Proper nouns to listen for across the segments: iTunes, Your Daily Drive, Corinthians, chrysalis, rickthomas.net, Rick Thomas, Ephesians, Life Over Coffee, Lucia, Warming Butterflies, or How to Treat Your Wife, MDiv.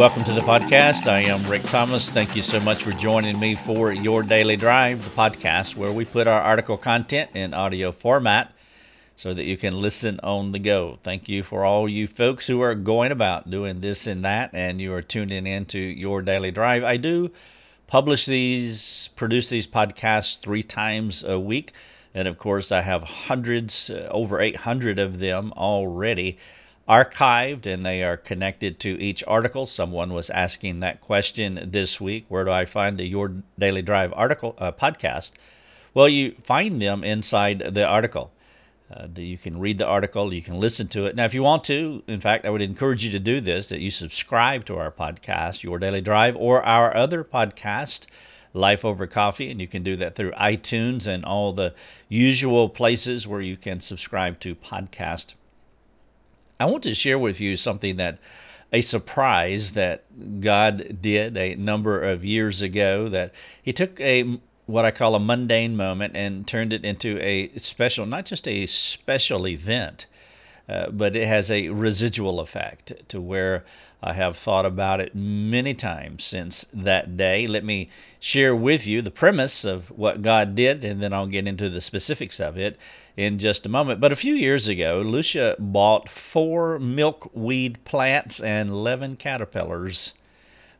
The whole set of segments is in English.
Welcome to the podcast. I am Rick Thomas. Thank you so much for joining me for Your Daily Drive, the podcast where we put our article content in audio format so that you can listen on the go. Thank you for all you folks who are going about doing this and that, and you are tuning into Your Daily Drive. I do produce these podcasts 3 times a week. And of course, I have hundreds, over 800 of them already archived, and they are connected to each article. Someone was asking that question this week: where do I find a Your Daily Drive article podcast? Well, you find them inside the article. You can read the article, you can listen to it. Now, if you want to, in fact, I would encourage you to do this, that you subscribe to our podcast, Your Daily Drive, or our other podcast, Life Over Coffee, and you can do that through iTunes and all the usual places where you can subscribe to podcasts. I want to share with you something a surprise that God did a number of years ago, that He took what I call a mundane moment and turned it into a special, not just a special event, but it has a residual effect to where I have thought about it many times since that day. Let me share with you the premise of what God did, and then I'll get into the specifics of it in just a moment. But a few years ago, Lucia bought 4 milkweed plants and 11 caterpillars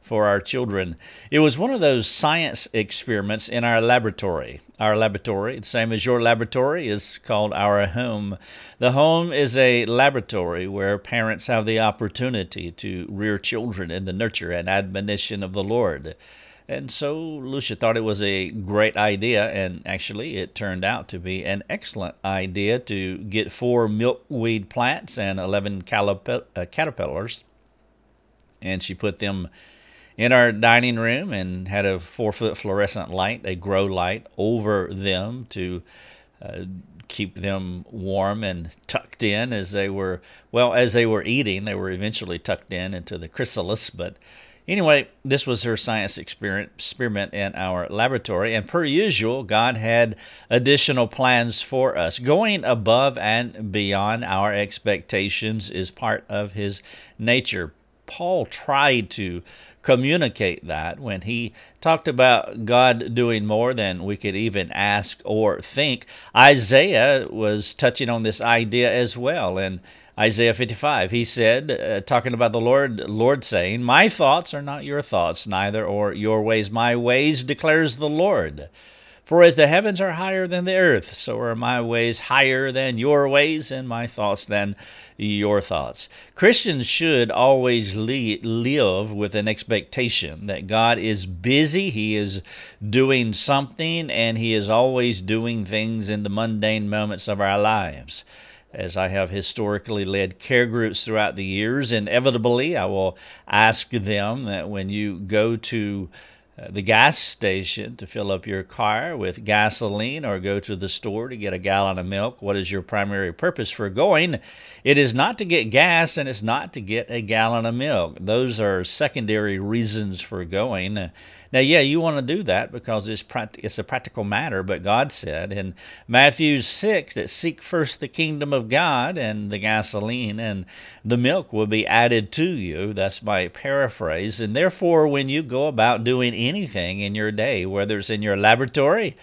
for our children. It was one of those science experiments in our laboratory. Our laboratory, the same as your laboratory, is called our home. The home is a laboratory where parents have the opportunity to rear children in the nurture and admonition of the Lord. And so Lucia thought it was a great idea, and actually it turned out to be an excellent idea to get 4 milkweed plants and 11 caterpillars. And she put them in our dining room and had a 4-foot fluorescent light, a grow light, over them to keep them warm and tucked in as they were eating. They were eventually tucked in into the chrysalis. But anyway, this was her science experiment in our laboratory. And per usual, God had additional plans for us. Going above and beyond our expectations is part of His nature. Paul tried to communicate that when he talked about God doing more than we could even ask or think. Isaiah was touching on this idea as well. In Isaiah 55, he said, talking about the Lord saying, "My thoughts are not your thoughts, neither are your ways my ways, declares the Lord. For as the heavens are higher than the earth, so are my ways higher than your ways, and my thoughts than your thoughts." Christians should always live with an expectation that God is busy, He is doing something, and He is always doing things in the mundane moments of our lives. As I have historically led care groups throughout the years, inevitably I will ask them that when you go to the gas station to fill up your car with gasoline or go to the store to get a gallon of milk, what is your primary purpose for going? It is not to get gas, and it's not to get a gallon of milk. Those are secondary reasons for going. Now, yeah, you want to do that because it's a practical matter, but God said in Matthew 6 that seek first the kingdom of God, and the gasoline and the milk will be added to you. That's my paraphrase. And therefore, when you go about doing anything in your day, whether it's in your laboratory,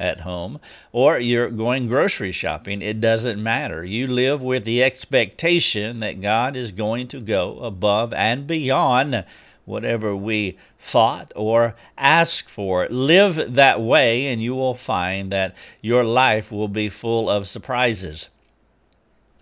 at home, or you're going grocery shopping, it doesn't matter. You live with the expectation that God is going to go above and beyond whatever we thought or ask for. Live that way, and you will find that your life will be full of surprises.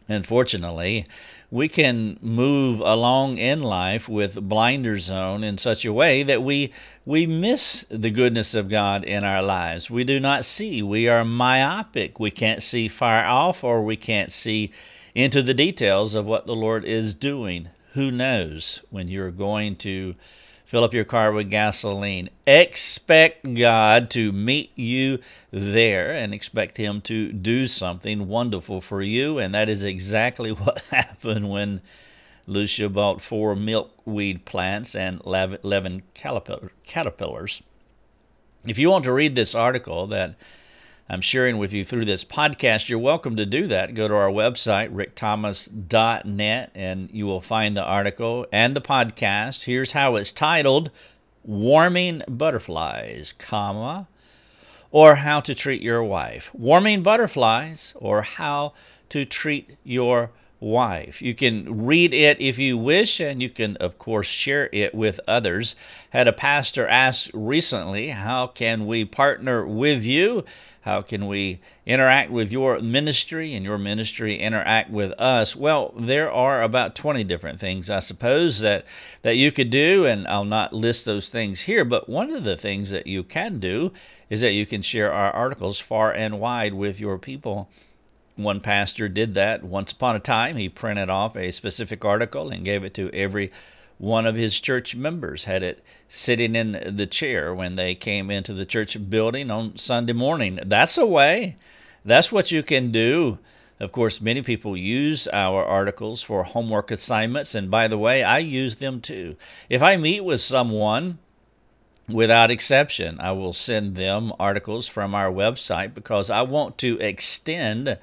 Unfortunately, we can move along in life with blinders on in such a way that we miss the goodness of God in our lives. We do not see. We are myopic. We can't see far off, or we can't see into the details of what the Lord is doing. Who knows when you're going to fill up your car with gasoline? Expect God to meet you there, and expect Him to do something wonderful for you. And that is exactly what happened when Lucia bought 4 milkweed plants and 11 caterpillars. If you want to read this article that I'm sharing with you through this podcast, you're welcome to do that. Go to our website, rickthomas.net, and you will find the article and the podcast. Here's how it's titled, Warming Butterflies, comma, or How to Treat Your Wife. Warming Butterflies, or How to Treat Your Wife. You can read it if you wish, and you can, of course, share it with others. Had a pastor ask recently, how can we partner with you? How can we interact with your ministry and your ministry interact with us? Well, there are about 20 different things, I suppose, that you could do, and I'll not list those things here, but one of the things that you can do is that you can share our articles far and wide with your people. One pastor did that once upon a time. He printed off a specific article and gave it to every one of his church members, had it sitting in the chair when they came into the church building on Sunday morning. That's a way. That's what you can do. Of course, many people use our articles for homework assignments, and by the way, I use them too. If I meet with someone, without exception, I will send them articles from our website because I want to extend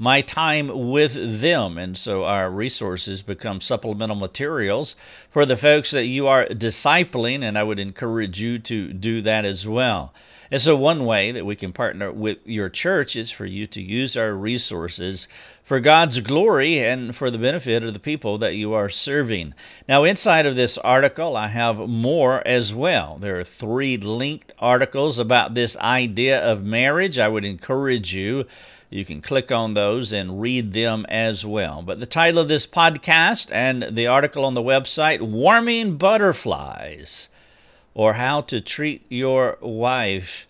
my time with them, and so our resources become supplemental materials for the folks that you are discipling, and I would encourage you to do that as well. And so one way that we can partner with your church is for you to use our resources for God's glory and for the benefit of the people that you are serving. Now, inside of this article, I have more as well. There are 3 linked articles about this idea of marriage. I would encourage you. You can click on those and read them as well. But the title of this podcast and the article on the website, Warming Butterflies, or How to Treat Your Wife.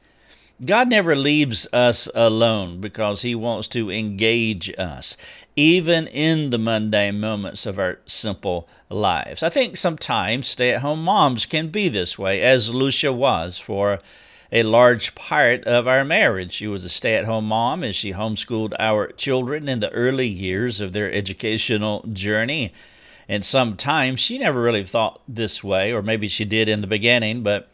God never leaves us alone because He wants to engage us, even in the mundane moments of our simple lives. I think sometimes stay-at-home moms can be this way, as Lucia was for a large part of our marriage. She was a stay-at-home mom as she homeschooled our children in the early years of their educational journey. And sometimes she never really thought this way, or maybe she did in the beginning, but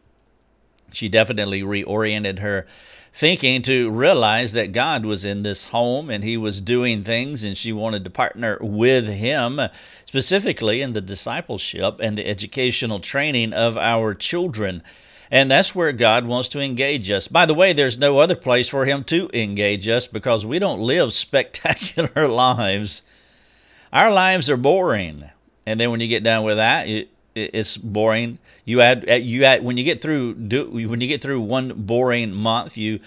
she definitely reoriented her thinking to realize that God was in this home and He was doing things, and she wanted to partner with Him, specifically in the discipleship and the educational training of our children. And that's where God wants to engage us. By the way, there's no other place for Him to engage us because we don't live spectacular lives. Our lives are boring. And then when you get done with that, it's boring. When you get through one boring month, you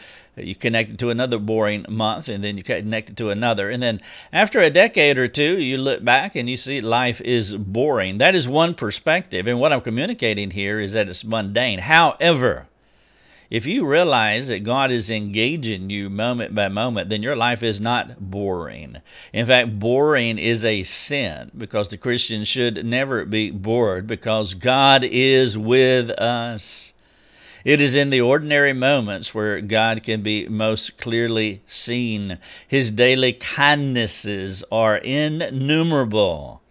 connect it to another boring month, and then you connect it to another. And then after a decade or two, you look back and you see life is boring. That is one perspective. And what I'm communicating here is that it's mundane. However, if you realize that God is engaging you moment by moment, then your life is not boring. In fact, boring is a sin because the Christian should never be bored because God is with us. It is in the ordinary moments where God can be most clearly seen. His daily kindnesses are innumerable.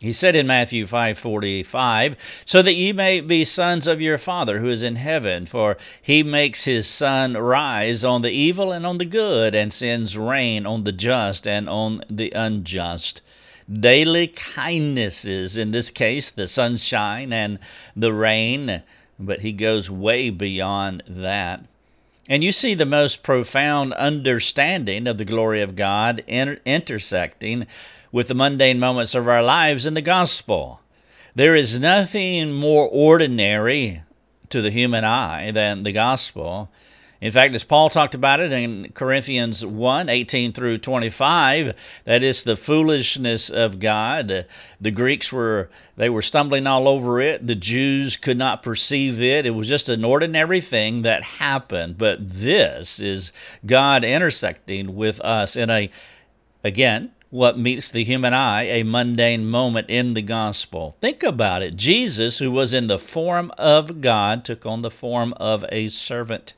He said in Matthew 5:45, so that ye may be sons of your Father who is in heaven, for He makes His sun rise on the evil and on the good, and sends rain on the just and on the unjust. Daily kindnesses, in this case, the sunshine and the rain, but He goes way beyond that. And you see the most profound understanding of the glory of God intersecting with the mundane moments of our lives in the gospel. There is nothing more ordinary to the human eye than the gospel. In fact, as Paul talked about it in Corinthians 1, 18 through 25, that is the foolishness of God. The Greeks were stumbling all over it. The Jews could not perceive it. It was just an ordinary thing that happened. But this is God intersecting with us in what meets the human eye, a mundane moment in the gospel. Think about it. Jesus, who was in the form of God, took on the form of a servant.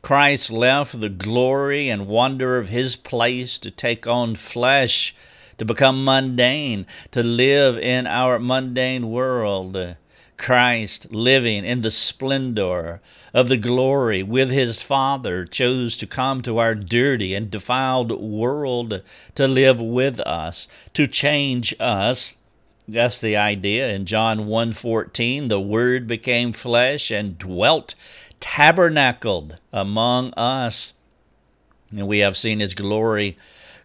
Christ left the glory and wonder of His place to take on flesh, to become mundane, to live in our mundane world. Christ, living in the splendor of the glory with his Father, chose to come to our dirty and defiled world to live with us, to change us. That's the idea. In John 1:14, the Word became flesh and dwelt, tabernacled among us. And we have seen his glory.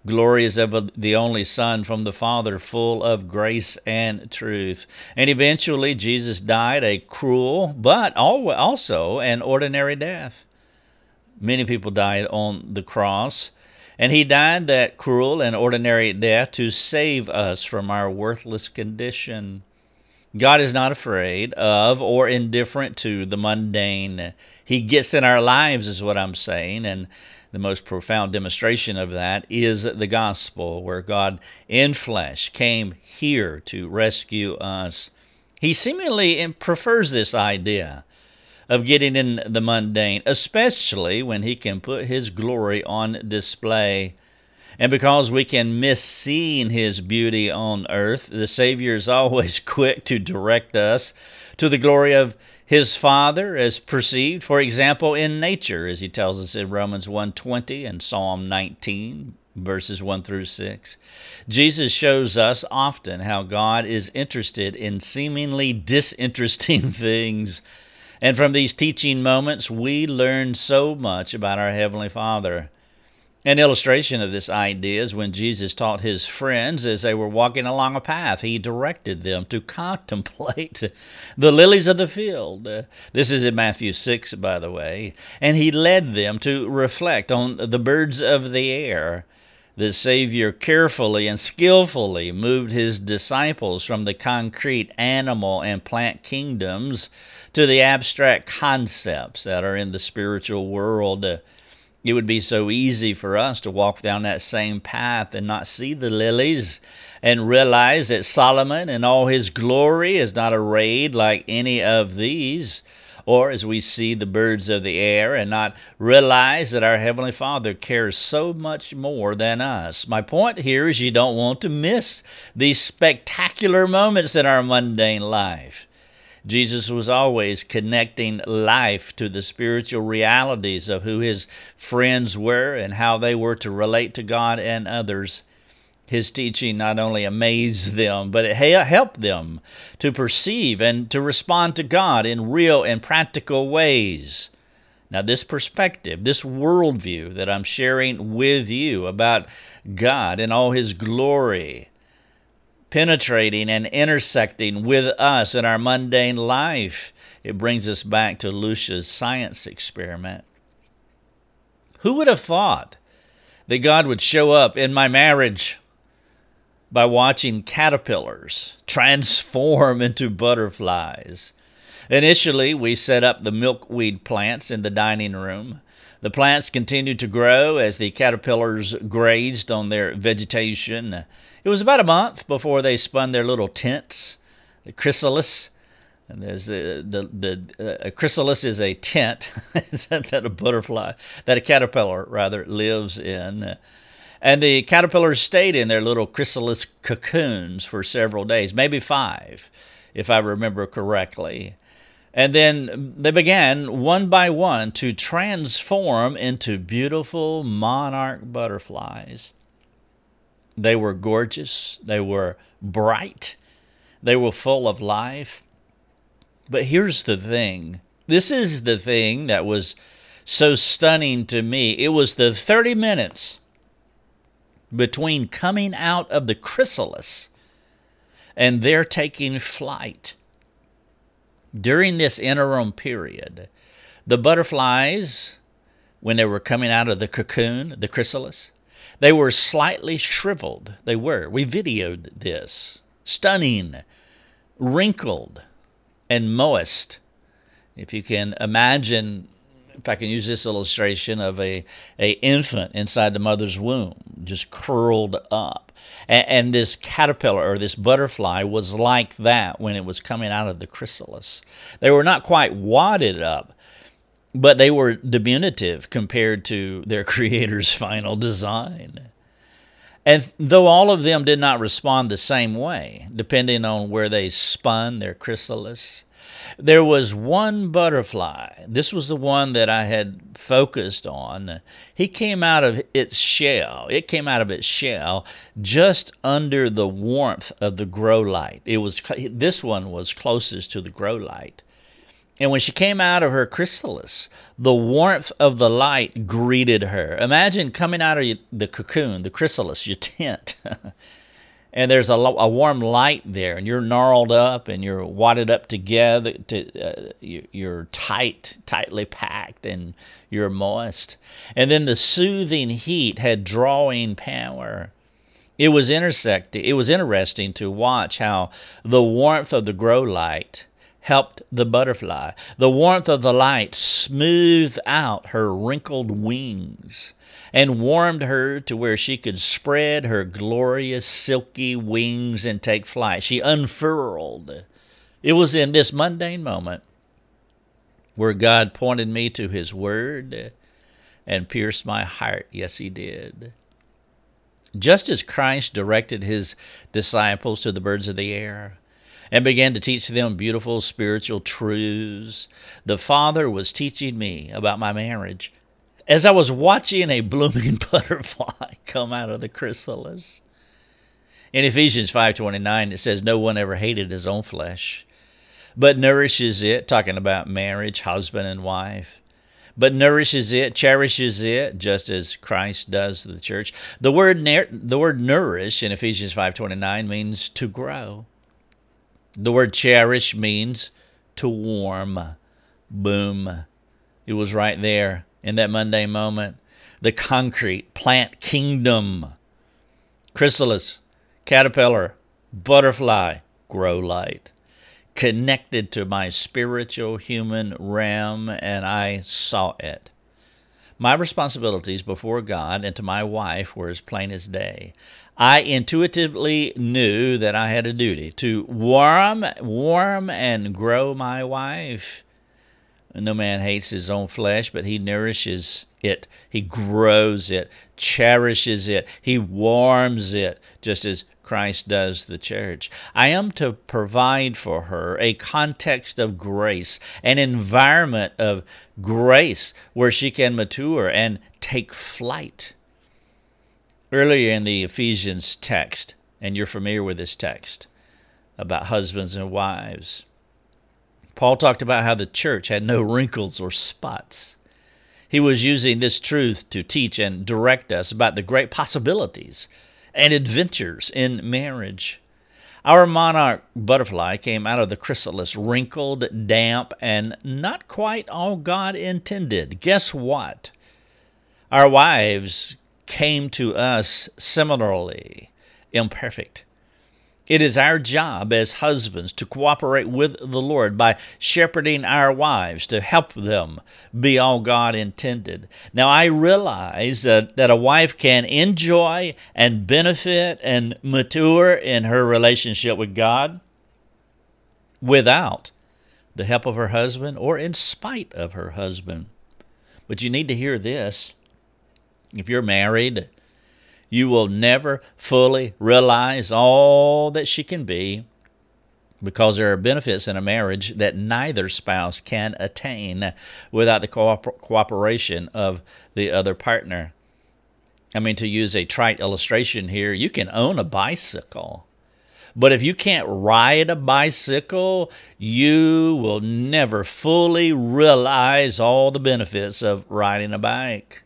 Glory is of the only Son from the Father, full of grace and truth. And eventually Jesus died a cruel, but also an ordinary death. Many people died on the cross. And he died that cruel and ordinary death to save us from our worthless condition. God is not afraid of or indifferent to the mundane. He gets in our lives, is what I'm saying. And the most profound demonstration of that is the gospel, where God in flesh came here to rescue us. He seemingly prefers this idea of getting in the mundane, especially when he can put his glory on display. And because we can miss seeing his beauty on earth, the Savior is always quick to direct us to the glory of his Father as perceived, for example, in nature, as he tells us in Romans 1:20 and Psalm 19, verses 1 through 6. Jesus shows us often how God is interested in seemingly disinteresting things. And from these teaching moments, we learn so much about our Heavenly Father. An illustration of this idea is when Jesus taught his friends as they were walking along a path. He directed them to contemplate the lilies of the field. This is in Matthew 6, by the way. And he led them to reflect on the birds of the air. The Savior carefully and skillfully moved his disciples from the concrete animal and plant kingdoms to the abstract concepts that are in the spiritual world. It would be so easy for us to walk down that same path and not see the lilies and realize that Solomon in all his glory is not arrayed like any of these, or as we see the birds of the air and not realize that our Heavenly Father cares so much more than us. My point here is you don't want to miss these spectacular moments in our mundane life. Jesus was always connecting life to the spiritual realities of who his friends were and how they were to relate to God and others. His teaching not only amazed them, but it helped them to perceive and to respond to God in real and practical ways. Now, this perspective, this worldview that I'm sharing with you about God and all his glory, penetrating and intersecting with us in our mundane life. It brings us back to Lucia's science experiment. Who would have thought that God would show up in my marriage by watching caterpillars transform into butterflies? Initially, we set up the milkweed plants in the dining room. The plants continued to grow as the caterpillars grazed on their vegetation. It was about a month before they spun their little tents, the chrysalis. And there's a chrysalis is a tent that a caterpillar lives in. And the caterpillars stayed in their little chrysalis cocoons for several days, maybe 5, if I remember correctly. And then they began, one by one, to transform into beautiful monarch butterflies. They were gorgeous. They were bright. They were full of life. But here's the thing. This is the thing that was so stunning to me. It was the 30 minutes between coming out of the chrysalis and their taking flight. During this interim period, the butterflies, when they were coming out of the cocoon, the chrysalis, they were slightly shriveled. They were. We videoed this. Stunning, wrinkled, and moist. If you can imagine, if I can use this illustration of an infant inside the mother's womb, just curled up. And this caterpillar or this butterfly was like that when it was coming out of the chrysalis. They were not quite wadded up, but they were diminutive compared to their creator's final design. And though all of them did not respond the same way, depending on where they spun their chrysalis, There was one butterfly. This was the one that I had focused on. He came out of its shell. It came out of its shell just under the warmth of the grow light. This one was closest to the grow light. And when she came out of her chrysalis, the warmth of the light greeted her. Imagine coming out of the cocoon, the chrysalis, your tent, and there's a warm light there, and you're gnarled up, and you're wadded up together, you're tightly packed, and you're moist. And then the soothing heat had drawing power. It was interesting to watch how the warmth of the grow light helped the butterfly. The warmth of the light smoothed out her wrinkled wings and warmed her to where she could spread her glorious silky wings and take flight. She unfurled. It was in this mundane moment where God pointed me to His Word and pierced my heart. Yes, He did. Just as Christ directed His disciples to the birds of the air, and began to teach them beautiful spiritual truths, the Father was teaching me about my marriage as I was watching a blooming butterfly come out of the chrysalis. In Ephesians 5:29, it says, "No one ever hated his own flesh, but nourishes it," talking about marriage, husband and wife, "but nourishes it, cherishes it, just as Christ does the church." The word nourish in Ephesians 5:29 means to grow. The word cherish means to warm. Boom. It was right there in that Monday moment. The concrete plant kingdom. Chrysalis, caterpillar, butterfly, grow light. Connected to my spiritual human realm, and I saw it. My responsibilities before God and to my wife were as plain as day. I intuitively knew that I had a duty to warm and grow my wife. No man hates his own flesh, but he nourishes it. He grows it, cherishes it. He warms it, just as Christ does the church. I am to provide for her a context of grace, an environment of grace where she can mature and take flight. Earlier in the Ephesians text, and you're familiar with this text about husbands and wives, Paul talked about how the church had no wrinkles or spots. He was using this truth to teach and direct us about the great possibilities and adventures in marriage. Our monarch butterfly came out of the chrysalis, wrinkled, damp, and not quite all God intended. Guess what? Our wives came to us similarly, imperfect. It is our job as husbands to cooperate with the Lord by shepherding our wives to help them be all God intended. Now, I realize that a wife can enjoy and benefit and mature in her relationship with God without the help of her husband or in spite of her husband. But you need to hear this. If you're married, you will never fully realize all that she can be, because there are benefits in a marriage that neither spouse can attain without the cooperation of the other partner. I mean, to use a trite illustration here, you can own a bicycle, but if you can't ride a bicycle, you will never fully realize all the benefits of riding a bike.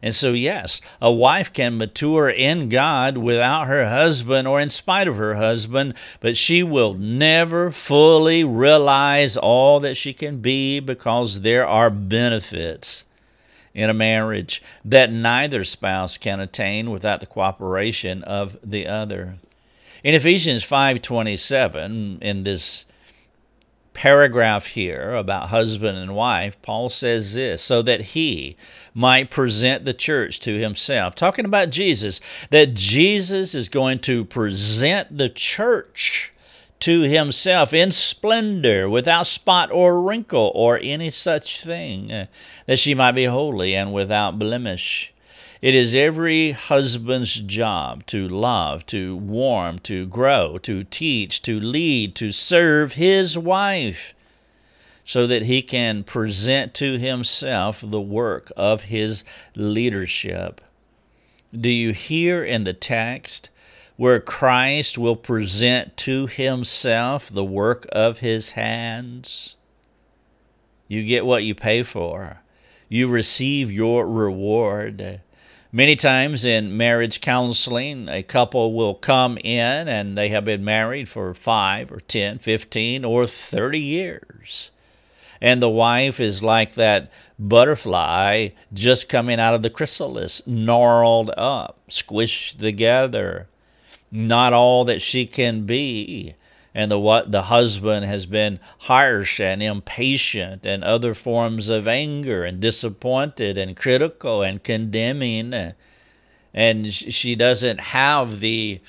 And so, yes, a wife can mature in God without her husband or in spite of her husband, but she will never fully realize all that she can be, because there are benefits in a marriage that neither spouse can attain without the cooperation of the other. In Ephesians 5:27, in this paragraph here about husband and wife, Paul says this, "so that he might present the church to himself," talking about Jesus, that Jesus is going to present the church to himself in splendor, without spot or wrinkle or any such thing, that she might be holy and without blemish. It is every husband's job to love, to warm, to grow, to teach, to lead, to serve his wife. so that he can present to himself the work of his leadership. Do you hear in the text where Christ will present to himself the work of his hands? You get what you pay for. You receive your reward. Many times in marriage counseling, a couple will come in and they have been married for 5 or 10, 15 or 30 years. And the wife is like that butterfly just coming out of the chrysalis, gnarled up, squished together. Not all that she can be, and the husband has been harsh and impatient and other forms of anger and disappointed and critical and condemning, and she doesn't have the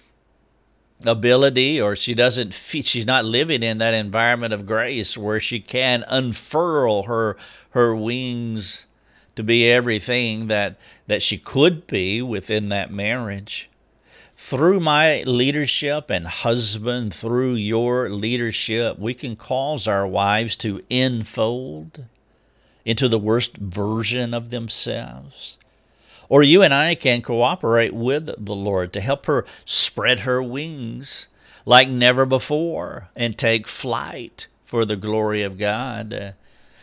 ability, or she's not living in that environment of grace where she can unfurl her wings to be everything that she could be within that marriage. Through my leadership, and husband, through your leadership, we can cause our wives to enfold into the worst version of themselves. Or you and I can cooperate with the Lord to help her spread her wings like never before and take flight for the glory of God.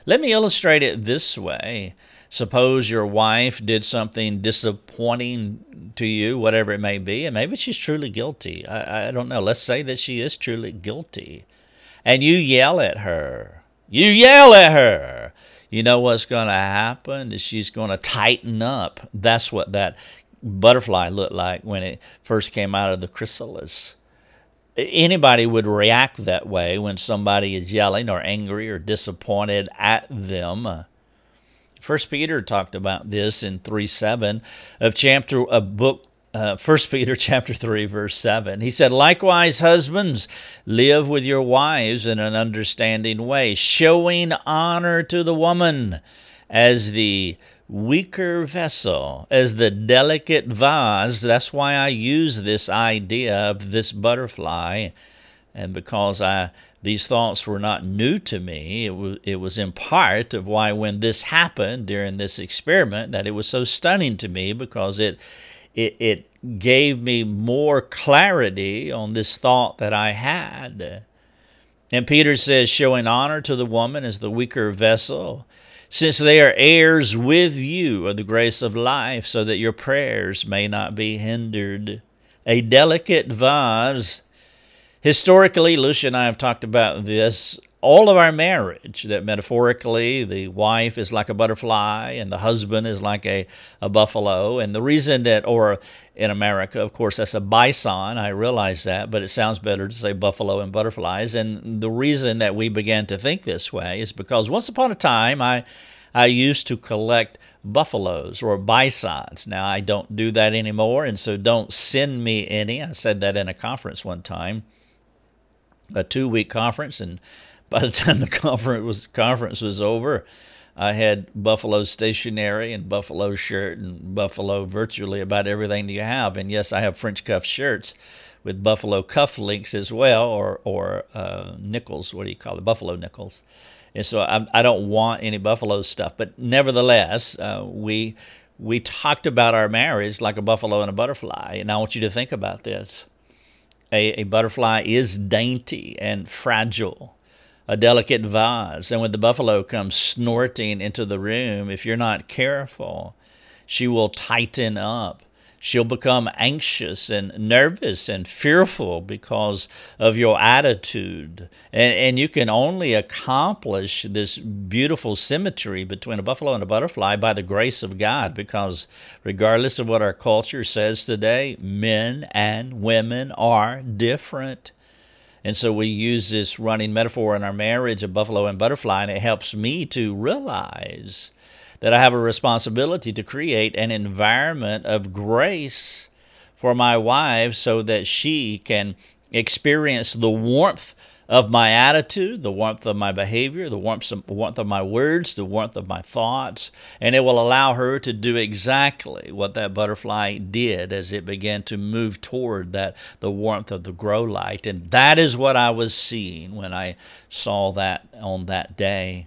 Let me illustrate it this way. Suppose your wife did something disappointing to you, whatever it may be, and maybe she's truly guilty. I don't know. Let's say that she is truly guilty. And you yell at her. You know what's going to happen is she's going to tighten up. That's what that butterfly looked like when it first came out of the chrysalis. Anybody would react that way when somebody is yelling or angry or disappointed at them. First Peter talked about this in 3:7 of chapter of book. First Peter chapter 3 verse 7. He said, "Likewise, husbands, live with your wives in an understanding way, showing honor to the woman as the weaker vessel, as the delicate vase." That's why I use this idea of this butterfly, and because these thoughts were not new to me. It was in part of why when this happened during this experiment that it was so stunning to me, because it gave me more clarity on this thought that I had. And Peter says, showing honor to the woman as the weaker vessel, since they are heirs with you of the grace of life, so that your prayers may not be hindered. A delicate vase. Historically, Lucia and I have talked about this all of our marriage, that metaphorically the wife is like a butterfly and the husband is like a buffalo. And the reason that, or in America, of course, that's a bison, I realize that, but it sounds better to say buffalo and butterflies. And the reason that we began to think this way is because once upon a time I used to collect buffaloes or bisons. Now, I don't do that anymore, and so don't send me any. I said that in a conference one time, a 2-week conference, and by the time the conference was over, I had buffalo stationery and buffalo shirt and buffalo virtually about everything you have. And yes, I have French cuff shirts with buffalo cufflinks as well, or nickels. What do you call it? Buffalo nickels. And so I don't want any buffalo stuff. But nevertheless, we talked about our marriage like a buffalo and a butterfly. And I want you to think about this. A butterfly is dainty and fragile, a delicate vase. And when the buffalo comes snorting into the room, if you're not careful, she will tighten up. She'll become anxious and nervous and fearful because of your attitude. And you can only accomplish this beautiful symmetry between a buffalo and a butterfly by the grace of God, because regardless of what our culture says today, men and women are different. And so we use this running metaphor in our marriage of buffalo and butterfly, and it helps me to realize that I have a responsibility to create an environment of grace for my wife so that she can experience the warmth of my attitude, the warmth of my behavior, the warmth of my words, the warmth of my thoughts, and it will allow her to do exactly what that butterfly did as it began to move toward the warmth of the grow light. And that is what I was seeing when I saw that on that day.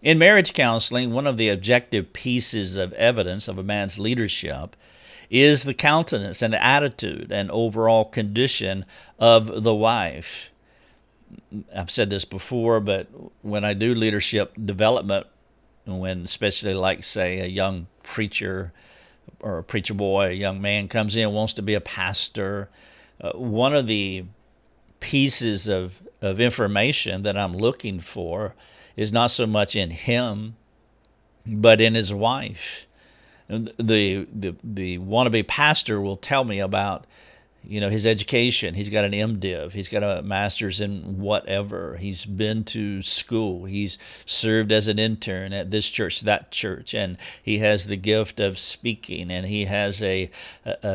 In marriage counseling, one of the objective pieces of evidence of a man's leadership is the countenance and the attitude and overall condition of the wife. I've said this before, but when I do leadership development, when especially like, say, a young preacher or a preacher boy, a young man comes in, wants to be a pastor, one of the pieces of information that I'm looking for is not so much in him, but in his wife. The wannabe pastor will tell me about, you know, his education. He's got an MDiv. He's got a master's in whatever. He's been to school. He's served as an intern at this church, that church, and he has the gift of speaking, and he has a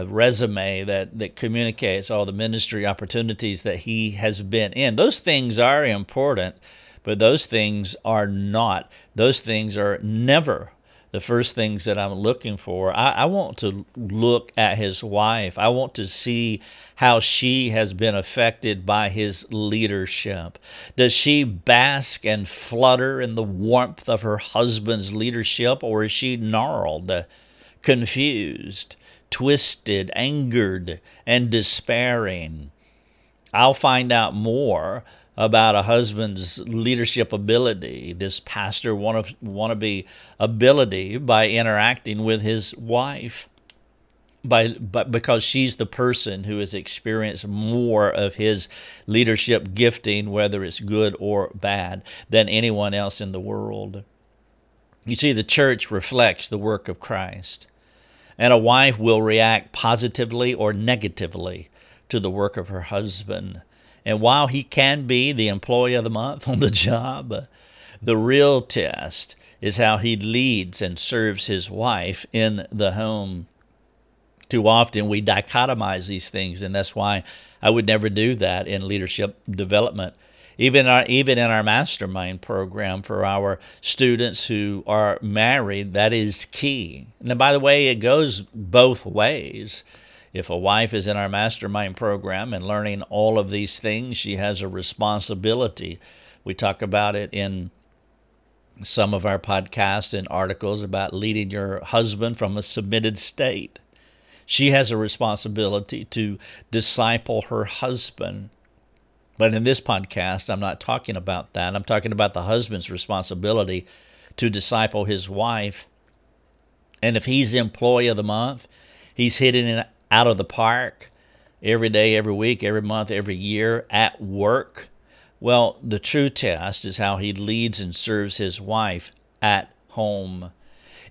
resume that communicates all the ministry opportunities that he has been in. Those things are important, but those things are not. Those things are never the first things that I'm looking for. I want to look at his wife. I want to see how she has been affected by his leadership. Does she bask and flutter in the warmth of her husband's leadership, or is she gnarled, confused, twisted, angered, and despairing? I'll find out more about a husband's leadership ability, this pastor wannabe ability, by interacting with his wife, because she's the person who has experienced more of his leadership gifting, whether it's good or bad, than anyone else in the world. You see, the church reflects the work of Christ, and a wife will react positively or negatively to the work of her husband. And while he can be the employee of the month on the job, the real test is how he leads and serves his wife in the home. Too often we dichotomize these things, and that's why I would never do that in leadership development. Even in our mastermind program for our students who are married, that is key. And by the way, it goes both ways. If a wife is in our mastermind program and learning all of these things, she has a responsibility. We talk about it in some of our podcasts and articles about leading your husband from a submitted state. She has a responsibility to disciple her husband. But in this podcast, I'm not talking about that. I'm talking about the husband's responsibility to disciple his wife. And if he's employee of the month, he's hitting it out of the park every day, every week, every month, every year at work. Well, the true test is how he leads and serves his wife at home.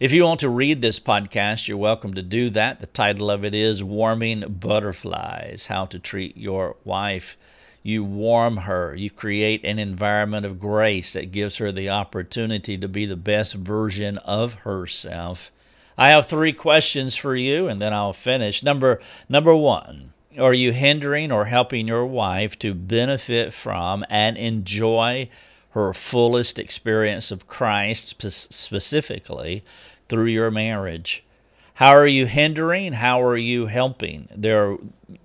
If you want to read this podcast, you're welcome to do that. The title of it is Warming Butterflies, How to Treat Your Wife. You warm her. You create an environment of grace that gives her the opportunity to be the best version of herself. I have three questions for you, and then I'll finish. Number one, are you hindering or helping your wife to benefit from and enjoy her fullest experience of Christ, specifically through your marriage? How are you hindering? How are you helping?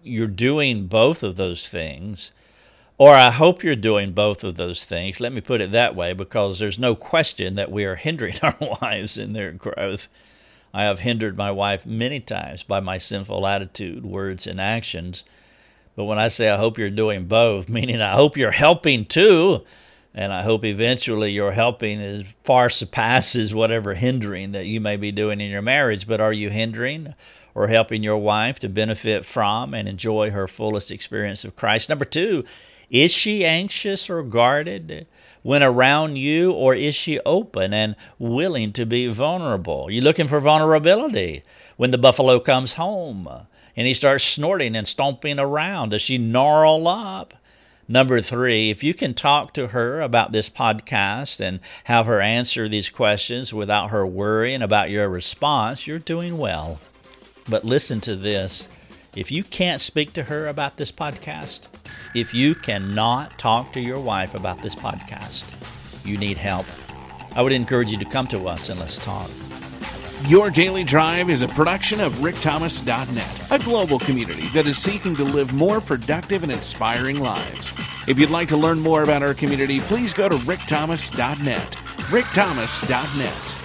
You're doing both of those things, or I hope you're doing both of those things. Let me put it that way, because there's no question that we are hindering our wives in their growth. I have hindered my wife many times by my sinful attitude, words, and actions. But when I say I hope you're doing both, meaning I hope you're helping too, and I hope eventually your helping is far surpasses whatever hindering that you may be doing in your marriage. But are you hindering or helping your wife to benefit from and enjoy her fullest experience of Christ? Number two, is she anxious or guarded when around you, or is she open and willing to be vulnerable? You're looking for vulnerability. When the buffalo comes home and he starts snorting and stomping around, does she gnarl up? Number three, if you can talk to her about this podcast and have her answer these questions without her worrying about your response, you're doing well. But listen to this. If you can't speak to her about this podcast, if you cannot talk to your wife about this podcast, you need help. I would encourage you to come to us and let's talk. Your Daily Drive is a production of rickthomas.net, a global community that is seeking to live more productive and inspiring lives. If you'd like to learn more about our community, please go to rickthomas.net. rickthomas.net.